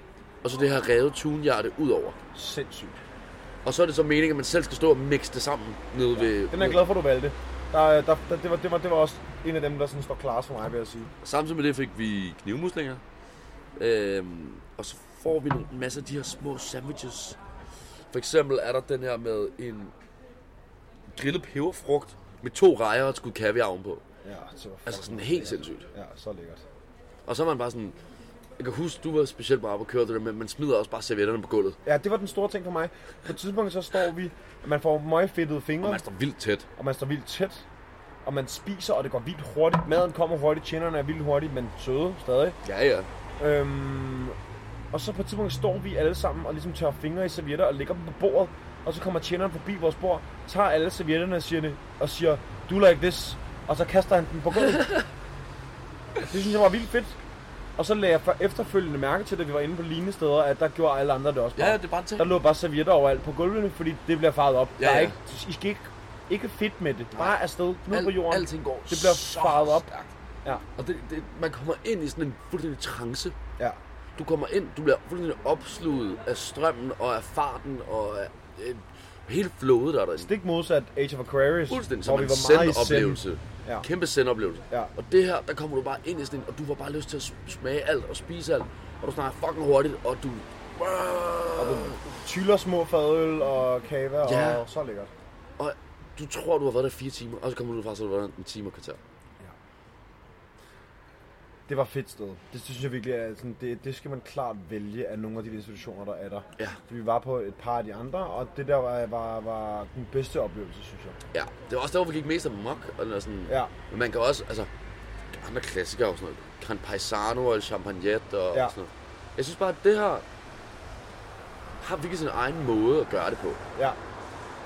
og så det her revet tunhjerte ud over. Sindssygt. Og så er det så meningen, at man selv skal stå og mixe det sammen nede ved... Den er jeg glad for, du valgte. Det var også en af dem, der sådan står klar for mig, vil jeg sige. Samtidig med det fik vi knivmuslinger. Og så får vi en masse af de her små sandwiches. For eksempel er der den her med en grillet peberfrugt med 2 rejer og et skud kaviar ovenpå. Ja, så altså sådan helt sindssygt. Ja, så lækkert. Og så er man bare sådan... Jeg kan huske, du var specielt bare på at køre det der, men man smider også bare servietterne på gulvet. Ja, det var den store ting for mig. På et tidspunkt så står vi... Man får møgfedtede fingre. Og man står vildt tæt. Og man spiser, og det går vildt hurtigt. Maden kommer hurtigt, tjenerne er vildt hurtigt, men søde stadig. Ja. Og så på et tidspunkt står vi alle sammen og ligesom tørrer fingre i servietter og lægger dem på bordet. Og så kommer tjeneren forbi vores bord, tager alle servietterne og siger, "Do like this", og så kaster han dem på gulvet. Det synes jeg var vildt fedt. Og så lagde jeg efterfølgende mærke til, at vi var inde på lignende steder, at der gjorde alle andre det også bare. Ja, det bare der lå bare servietter overalt på gulvene, fordi det bliver faret op. Ja, der er ikke, I skal ikke fedt med det. Bare afsted, ned på jorden. Alting går. Det bliver faret op. Stærkt. Ja. Og man kommer ind i sådan en fuldstændig trance. Ja. Du kommer ind, du bliver fuldstændig opsluget af strømmen og af farten og af, hele flowet der er derinde. Stik modsat Age of Aquarius, fuldstændig, hvor vi var meget i oplevelse. Ja. Kæmpe sendoplevelse. Ja. Og det her, der kommer du bare ind i sådan en, og du får bare lyst til at smage alt og spise alt. Og du snakker fucking hurtigt, og du... Og du tyller små fadøl og kava, ja, og så lækkert. Og du tror, du har været der 4 timer, og så kommer du faktisk, at du har været der 1 time og kvarter. Det var fedt sted. Det synes jeg virkelig er sådan, det skal man klart vælge af nogle af de institutioner, der er der. Ja. For vi var på et par af de andre, og det der var den bedste oplevelse, synes jeg. Ja, det var også der, hvor vi gik mest af mok. Og sådan. Ja. Men man kan også, altså, andre klassikere og sådan noget. Gran Paisano og Champagnette og, ja, sådan noget. Jeg synes bare, at det her har virkelig sin egen måde at gøre det på. Ja.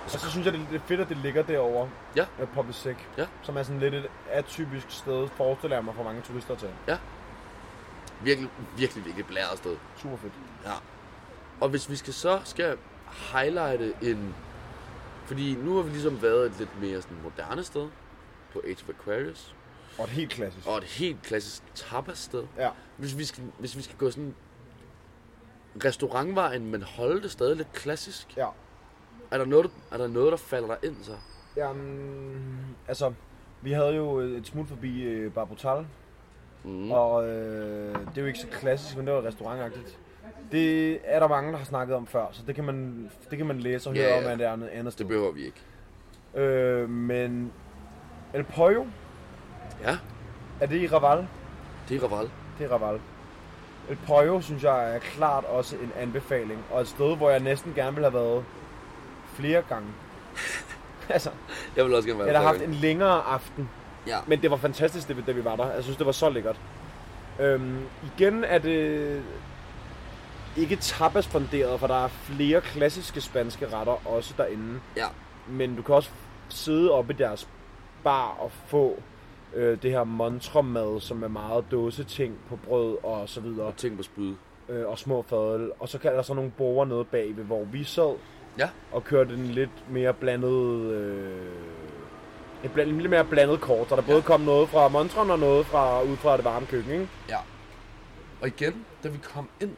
Og så synes jeg, det er fedt, at det ligger derovre, ja, med Poble Sec, ja, som er sådan lidt et atypisk sted, forestiller jeg mig, for mange turister til. Ja. Virkelig, virkelig, virkelig blæret sted. Super fedt. Ja. Og hvis vi skal highlighte en... Fordi nu har vi ligesom været et lidt mere sådan moderne sted, på Age of Aquarius. Og et helt klassisk. Og et helt klassisk tapas sted. Ja. Hvis vi skal gå sådan restaurantvejen, men holde det stadig lidt klassisk. Ja. Er der noget, der falder dig ind så? Jamen, altså, vi havde jo et smut forbi Bar Brutal, og det er jo ikke så klassisk, men det var restaurantagtigt. Det er der mange, der har snakket om før, så det kan man læse og høre om, at det er noget andet sted. Det behøver vi ikke. Men El Pollo? Ja. Er det i Raval? Det er Raval. El Pollo, synes jeg, er klart også en anbefaling, og et sted, hvor jeg næsten gerne ville have været flere gange. Altså, jeg ville også gerne være der. Jeg har haft en længere aften, men det var fantastisk, da vi var der. Jeg synes, det var så lækkert. Igen er det ikke tapasfunderet, for der er flere klassiske spanske retter også derinde. Ja. Men du kan også sidde oppe i deres bar og få det her montramad, som er meget dåseting på brød og så videre. Og ting på spyd. Og små fadøl. Og så kan der så nogle borger nede bagved, hvor vi sad og kørte en lidt mere blandet kort. Så der både kom noget fra Montrand og noget fra ud fra det varme køkken, ikke? Ja. Og igen, da vi kom ind,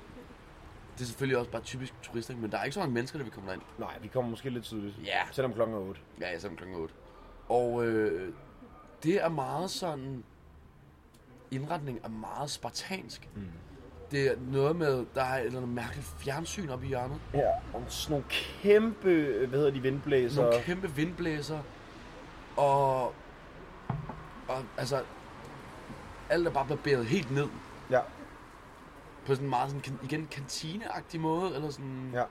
det er selvfølgelig også bare typisk turister, men der er ikke så mange mennesker, da vi kommer ind. Nej, vi kommer måske lidt tidligt. Ja. Selvom klokken er 8. Ja, selvom klokken er 8. Og det er meget sådan, indretningen er meget spartansk. Mm. Det er noget med, der er et eller andet mærkeligt fjernsyn oppe i hjørnet. Ja, og sådan nogle kæmpe, vindblæser. Nogle kæmpe vindblæser. Og altså, alt er bare barberet helt ned. Ja. På sådan en meget, sådan, igen, kantineagtig måde, eller sådan. Ja.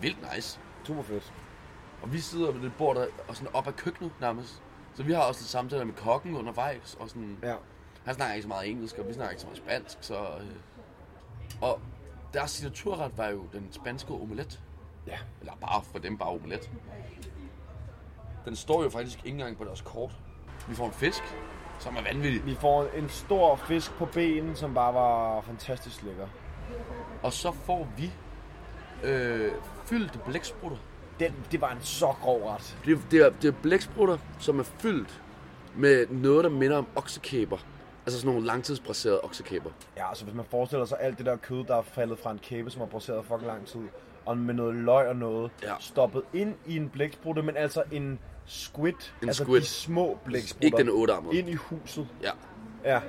Vildt nice. Super fedt. Og vi sidder ved det bord, der og sådan op ad køkkenet nærmest. Så vi har også lidt samtaler med kokken undervejs, og sådan. Ja. Han snakker ikke så meget engelsk, og vi snakker ikke så meget spansk, så. Og deres signaturret var jo den spanske omelet. Ja. Eller bare for dem, bare omelet. Den står jo faktisk ikke engang på deres kort. Vi får en fisk, som er vanvittig. Vi får en stor fisk på benen, som bare var fantastisk lækker. Og så får vi fyldte blæksprutter. Det var en så grov ret. Det er blæksprutter, som er fyldt med noget, der minder om oksekæber. Altså sådan nogle langtidsbraserede oksekæber. Ja, altså hvis man forestiller sig alt det der kød, der er faldet fra en kæbe, som har braseret fucking lang tid, og med noget løg og noget, stoppet ind i en blæksprutte, men altså en squid. De små blæksprutter. Ikke den 8-armede. Ind i huset. Ja. Ja.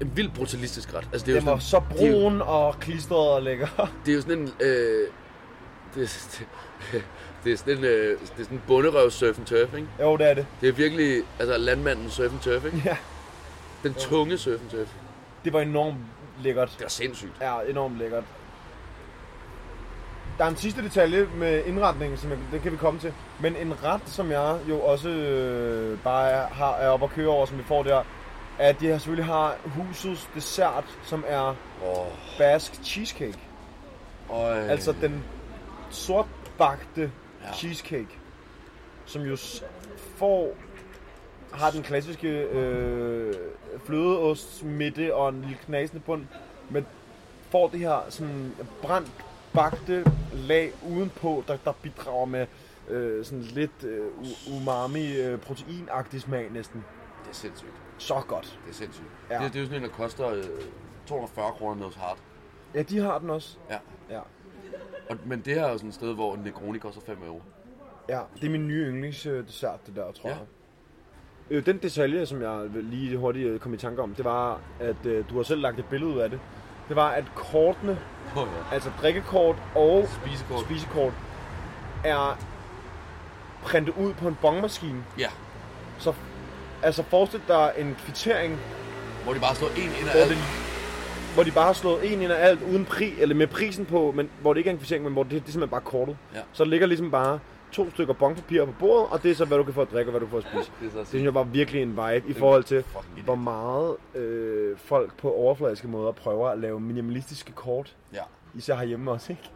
En vildt brutalistisk ret. Altså, den var så brun og klistret og lækker. Det er jo sådan en. Det er sådan en bunderøv surf and turf, ikke? Jo, det er det. Det er virkelig, altså landmanden surf and turf, ikke? Ja. Den tunge surf and turf. Det var enormt lækkert. Det var sindssygt. Ja, enormt lækkert. Der er en sidste detalje med indretningen, som det kan vi komme til. Men en ret, som jeg jo også bare er oppe at køre over, som vi får der, at de selvfølgelig har husets dessert, som er bask cheesecake. Altså den sortbagte cheesecake, som jo har den klassiske flødeost midte og en lille knasende bund, men får det her sådan brændt bagte lag udenpå, der bidrager med sådan lidt umami, proteinagtig smag næsten. Det er sindssygt. Så godt. Det er sindssygt. Ja. Det er jo sådan en, der koster 240 kroner hos Hart. Ja, de har den også. Ja. Men det her er jo sådan et sted, hvor en Negroni koster 5 euro. Ja, det er min nye yndlingsdessert, det der, tror jeg. Den detalje, som jeg lige hurtigt kom i tanke om, det var, at du har selv lagt et billede ud af det. Det var, at kortene, altså drikkekort og spisekort, er printet ud på en bongmaskine. Ja. Så altså forestil dig en kvittering, hvor de bare har slået en ind af alt. Hvor de bare har slået en ind af alt, uden eller med prisen på, men hvor det ikke er en kvittering, men hvor det er simpelthen bare kortet. Ja. Så ligger ligesom bare 2 stykker bonpapirer på bordet, og det er så, hvad du kan få at drikke, og hvad du kan få at spise. Det synes jeg var virkelig en vibe i forhold til, hvor meget folk på overfladiske måder prøver at lave minimalistiske kort. Ja. Især herhjemme også, ikke?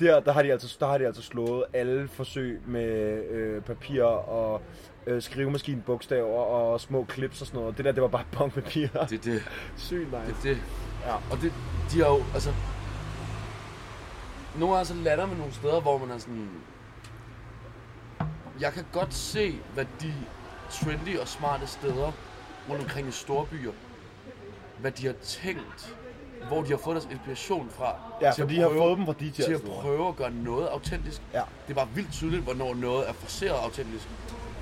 Ja. Der har de altså slået alle forsøg med papir og skrivemaskine, bogstaver og små klips og sådan noget. Det der, det var bare bonpapirer. Det. Sygt nice. Det. Ja. Og det, de har jo, altså. Nogle gange så lander man nogle steder, hvor man er sådan. Jeg kan godt se, hvad de trendy og smarte steder rundt omkring i storbyer, hvad de har tænkt hvor de har fået deres inspiration fra. Ja, til de har fået dem fra DJ's. Til at prøve at gøre noget autentisk. Ja. Det er bare vildt tydeligt, hvornår noget er forceret autentisk,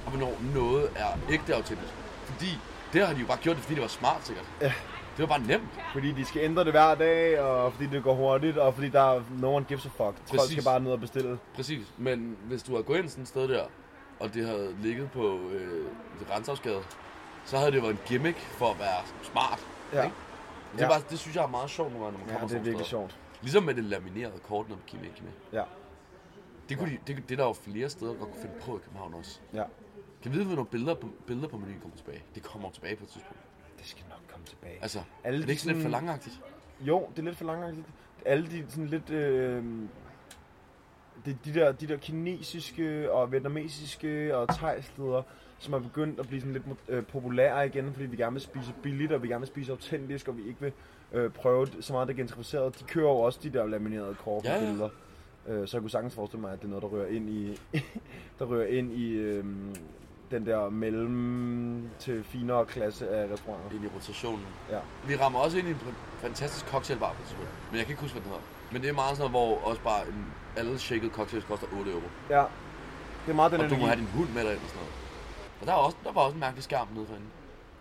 og hvornår noget er ægte autentisk. Fordi det har de jo bare gjort det, fordi det var smart sikkert. Ja. Det var bare nemt. Fordi de skal ændre det hver dag, og fordi det går hurtigt, og fordi der er no one gives a fuck. Folk skal bare ned og bestille. Præcis, men hvis du havde gået ind sådan et sted der, og det havde ligget på Renshavsgade, så havde det været en gimmick for at være smart. Ja. Ikke? Det, bare, det synes jeg er meget sjovt nogle gange, når man kommer sådan et sted. Ja, det er virkelig sjovt. Ligesom med det laminerede kort, når man kigger med. Ja. Det kunne det er der jo flere steder, hvor man kunne finde på i København også. Ja. Kan vi vide, hvornår billeder på menuen kommer tilbage? Det kommer tilbage på et tidspunkt. Det skal nok komme tilbage. Altså, alle er det ikke sådan lidt for langagtigt? Jo, det er lidt for langagtigt. Alle de sådan lidt... De der kinesiske og vietnamesiske og thai-steder, som er begyndt at blive sådan lidt populære igen, fordi vi gerne vil spise billigt, og vi gerne vil spise autentisk, og vi ikke vil prøve så meget, der er gentrificeret. De kører jo også de der laminerede kort og billeder. Så jeg kunne sagtens forestille mig, at det er noget, der rører ind i den der mellem til finere klasse af restauranter. Ind i rotationen. Ja. Vi rammer også ind i en fantastisk cocktailbar, men jeg kan ikke huske, hvad den hedder. Men det er meget sådan noget, hvor også bare alle shakede cocktails koster 8 euro. Ja. Det er meget den energi. Og du må have din hund med dig ind og sådan noget. Og der var også en mærkelig skærm nede forinde.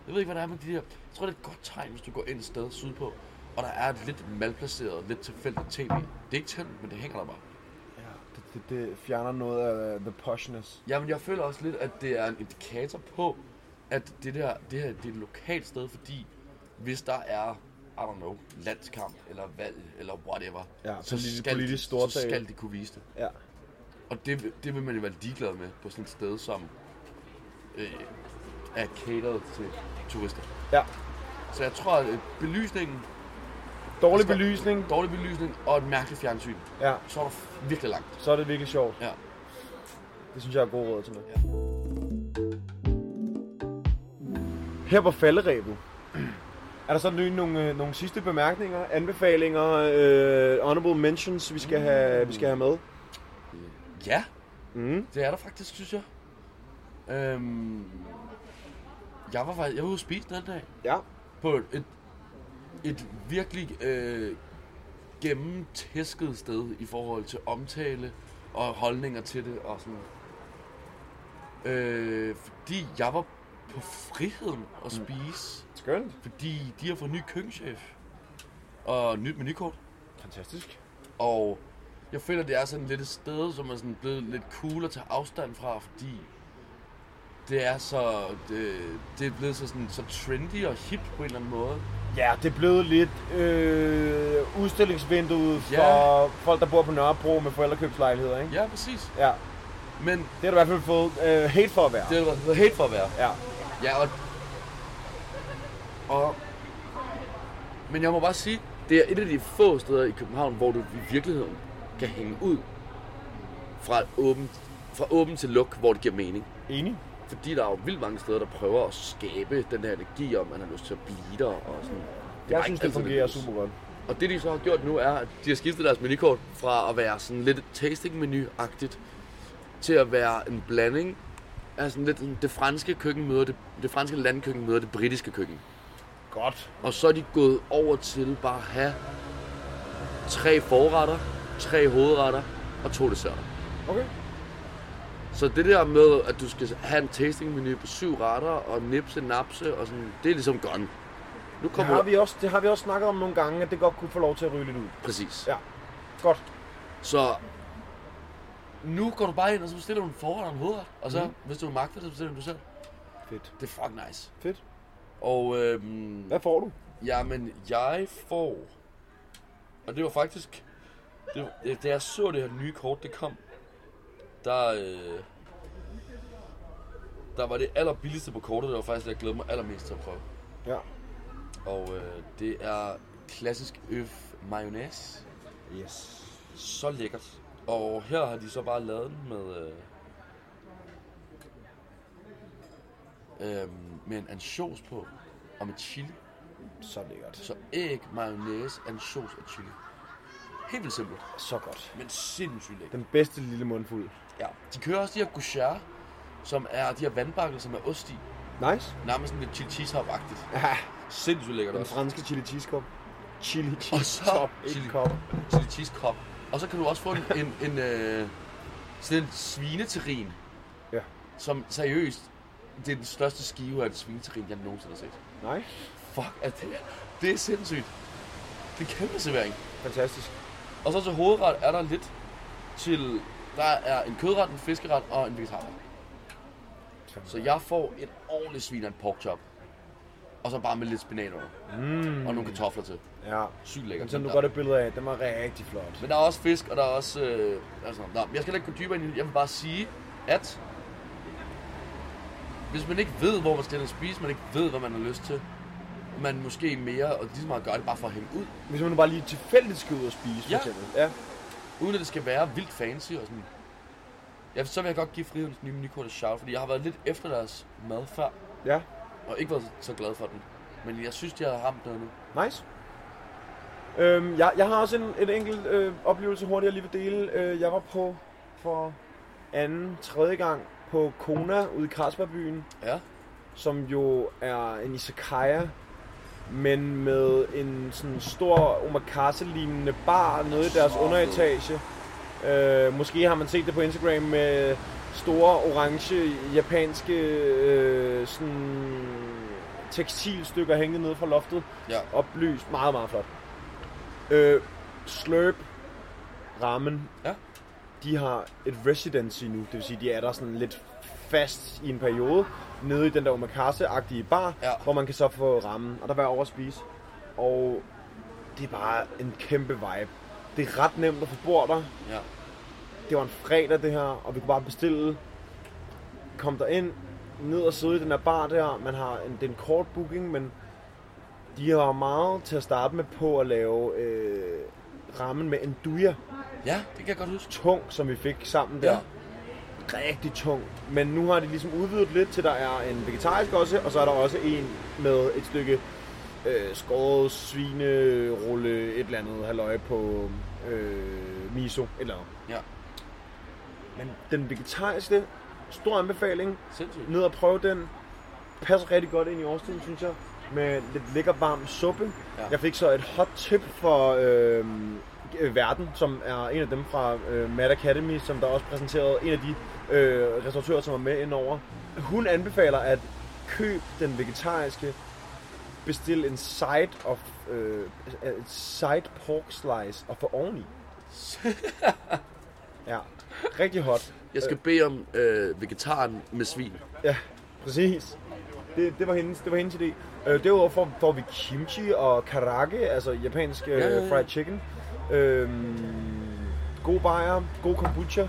Jeg ved ikke, hvad der er med de der. Jeg tror, det er et godt tegn, hvis du går ind et sted sydpå, og der er et lidt malplaceret, lidt tilfældigt tv. Det er ikke tændt, men det hænger der bare. Det fjerner noget af the poshness. Ja, men jeg føler også lidt, at det er en indikator på, at det her det er et lokalt sted, fordi hvis der er, I don't know, landskamp eller valg eller whatever, ja, så skal de kunne vise det. Ja. Og det vil man jo være ligeglad med på sådan et sted, som er cateret til turister. Ja. Så jeg tror, at belysningen... Dårlig belysning og et mærkeligt fjernsyn. Ja. Så er det virkelig langt. Så er det virkelig sjovt. Ja. Det synes jeg er god råd til mig. Ja. Her på falderebet, er der så nogle sidste bemærkninger, anbefalinger, honorable mentions, vi skal have med? Ja, det er der faktisk, synes jeg. Jeg var ude at spise den dag. Ja. På et virkelig gennemtæsket sted i forhold til omtale og holdninger til det og sådan. Fordi jeg var på Friheden at spise. Skønt. Fordi de har fået ny køkkenchef og nyt menukort. Fantastisk. Og jeg føler, det er sådan lidt et sted, som er sådan blevet lidt cool at tage afstand fra, fordi det er så det er blevet så sådan så trendy og hip på en eller anden måde. Ja, det er blevet lidt udstillingsvinduet for folk, der bor på Nørrebro med forældrekøbslejligheder, ikke? Ja, præcis. Ja. Men det har du i hvert fald fået hate for at være. Det har du fået hate for at være. Ja. Ja, og men jeg må bare sige, det er et af de få steder i København, hvor du i virkeligheden kan hænge ud fra åben til luk, hvor det giver mening. Enig. Fordi der er jo vildt mange steder, der prøver at skabe den her energi, og man har lyst til at blive der og sådan. Jeg synes, det fungerer super godt. Og det, de så har gjort nu, er, at de har skiftet deres menukort fra at være sådan lidt tasting-menu-agtigt, til at være en blanding af sådan lidt det franske køkkenmøder, det franske landkøkkenmøder, det britiske køkken. Godt. Og så er de gået over til bare at have 3 forretter, 3 hovedretter og 2 desserter. Okay. Så det der med, at du skal have en tastingmenu på 7 retter og nipse, napse og sådan, det er ligesom gone. Det har vi også snakket om nogle gange, at det godt kunne få lov til at ryge lidt ud. Præcis. Ja, godt. Så nu går du bare ind, og så bestiller du en forret og en hovedret, og så hvis du magter det, bestiller du selv. Fedt. Det er fucking nice. Fedt. Og hvad får du? Jamen, jeg får... Og det var faktisk... Da jeg så det her nye kort, det kom, der var det allerbilligste på kortet, det var faktisk det, jeg glæder mig allermest til at prøve. Ja. Og det er klassisk øf mayonnaise. Yes. Så lækkert. Og her har de så bare lavet den med en ansjos på og med chili. Så lækkert. Så æg, mayonnaise, ansjos og chili. Helt vildt simpelt. Så godt. Men sindssygt lækkert. Den bedste lille mundfuld. Ja. De kører også de her goujère, som er de her vandbakker, som er ost i. Nice. Nærmest sådan lidt chili cheese hop-agtigt. Ja. Sindssygt lækkert også. Den franske chili cheese hop. chili cheese top, chili cheese kop. Og så kan du også få en sådan en svineterrin, ja, som seriøst, det er den største skive af en svineterrin, jeg nogensinde har set. Nej. Fuck, altså, det er sindssygt. Det er en kæmpe servering. Fantastisk. Og så til hovedret er der lidt til, der er en kødret, en fiskeret og en vegetarret. Så jeg får en ordentlig svin af en pork chop. Og så bare med lidt spinat over. Mm. Og nogle kartofler til. Ja. Sygt lækkert. Som du godt et billede af, den var rigtig flot. Men der er også fisk, og der er også... altså, der, jeg skal ikke gå dybere ind i. Jeg vil bare sige, at... Hvis man ikke ved, hvor man skal spise, man ikke ved, hvad man har lyst til, man måske mere, og lige så meget gør det bare for at hænge ud. Hvis man bare lige tilfældigt skal ud og spise, for eksempel. Ja. Uden at det skal være vildt fancy og sådan. Ja, så vil jeg godt give Frihedens nye menikort et shout, fordi jeg har været lidt efter deres mad før. Ja. Og ikke været så glad for den. Men jeg synes, de har ramt noget nu. Nice. Jeg har også en enkelt oplevelse hurtigt, jeg lige vil dele. Jeg var på for tredje gang på Kona ude i Krasperbyen. Ja. Som jo er en izakaya, men med en sådan stor omakase-lignende bar nede i deres underetage. Måske har man set det på Instagram med store orange japanske sådan tekstilstykker hængende nede fra loftet, ja, oplyst, meget meget flot. Slurp ramen, ja, de har et residency nu, det vil sige de er der sådan lidt fast i en periode nede i den der omakase-agtige bar, ja, hvor man kan så få ramen og der var over at spise, og det er bare en kæmpe vibe. Det er ret nemt at få bord der. Ja. Det var en fredag det her, og vi kunne bare bestille. Kom der ind, ned og sidde i den her bar der. Man har en kort booking, men de har meget til at starte med på at lave rammen med enduja. Ja, det kan jeg godt huske. Tung, som vi fik sammen der. Ja. Rigtig tung. Men nu har de ligesom udvidet lidt til, der er en vegetarisk også, og så er der også en med et stykke skåret svinerulle, et eller andet halløj på miso, et eller andet. Ja. Men den vegetariske, stor anbefaling. Sindssygt. Ned og prøve den. Passer rigtig godt ind i årstiden, synes jeg. Med lidt lækker varm suppe. Ja. Jeg fik så et hot tip fra Verden, som er en af dem fra Matter Academy, som der også præsenterede en af de restauratører, som var med indover. Hun anbefaler at købe den vegetariske, bestil en side pork slice og få oveni. Ja, rigtig hot. Jeg skal bede om vegetaren med svin. Ja, præcis. Det var hendes idé. Derudover får vi kimchi og karage, altså japansk fried chicken. Gode bajer, god kombucha.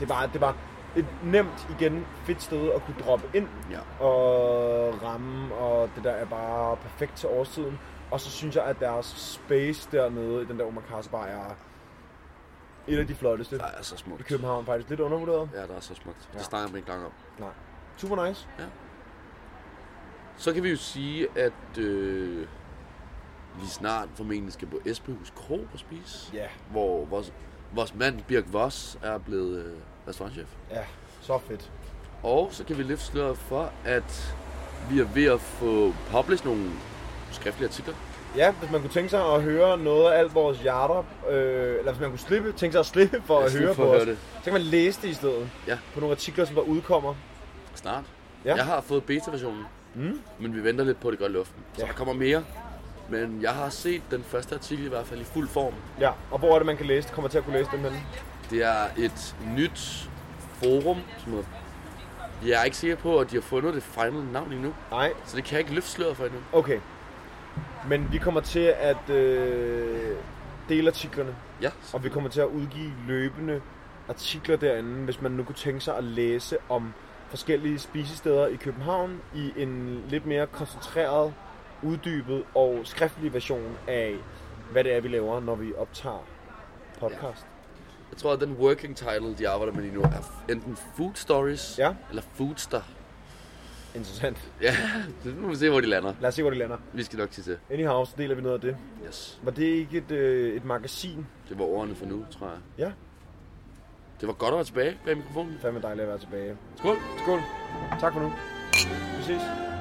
Det var et nemt, igen, fedt sted at kunne droppe ind, ja, og ramme, og det der er bare perfekt til årstiden. Og så synes jeg, at deres space dernede i den der omakase bar er et af de flotteste. Der er så smukt. I København faktisk lidt undervurderet. Ja, der er så smukt. Ja. Det snakker man ikke langt om. Nej. Super nice. Ja. Så kan vi jo sige, at vi snart formentlig skal på Esbens Hus Kro og spise. Ja. Hvor vores mand Birk Voss er blevet... restaurantchef. Ja, så fedt. Og så kan vi løfte sløret for, at vi er ved at få published nogle skriftlige artikler. Ja, hvis man kunne tænke sig at høre noget af alt vores hjerter, eller hvis man kunne tænke sig at slippe for at høre på os, så kan man læse det i stedet, ja, på nogle artikler, som der udkommer. Snart. Ja. Jeg har fået beta-versionen, men vi venter lidt på, at det går i luften. Så ja, der kommer mere. Men jeg har set den første artikel i hvert fald i fuld form. Ja, og hvor er det, man kan læse? Kommer til at kunne læse dem henne? Det er et nyt forum, som jeg er ikke sikker på, at de har fundet det fremmede navn endnu. Nej. Så det kan jeg ikke løfte sløret for endnu. Okay. Men vi kommer til at dele artiklerne. Ja. Og vi kommer til at udgive løbende artikler derinde, hvis man nu kunne tænke sig at læse om forskellige spisesteder i København i en lidt mere koncentreret, uddybet og skriftlig version af, hvad det er, vi laver, når vi optager podcast. Ja. Jeg tror, at den working title, de arbejder med lige nu, er enten Food Stories, ja, eller Foodster. Interessant. Ja, nu må vi se, hvor de lander. Lad os se, hvor de lander. Vi skal nok til det. Anyhow, så deler vi noget af det. Yes. Var det ikke et magasin? Det var ordene for nu, tror jeg. Ja. Det var godt at være tilbage bag mikrofonen. Fandme dejligt at være tilbage. Skål. Skål. Tak for nu. Vi ses.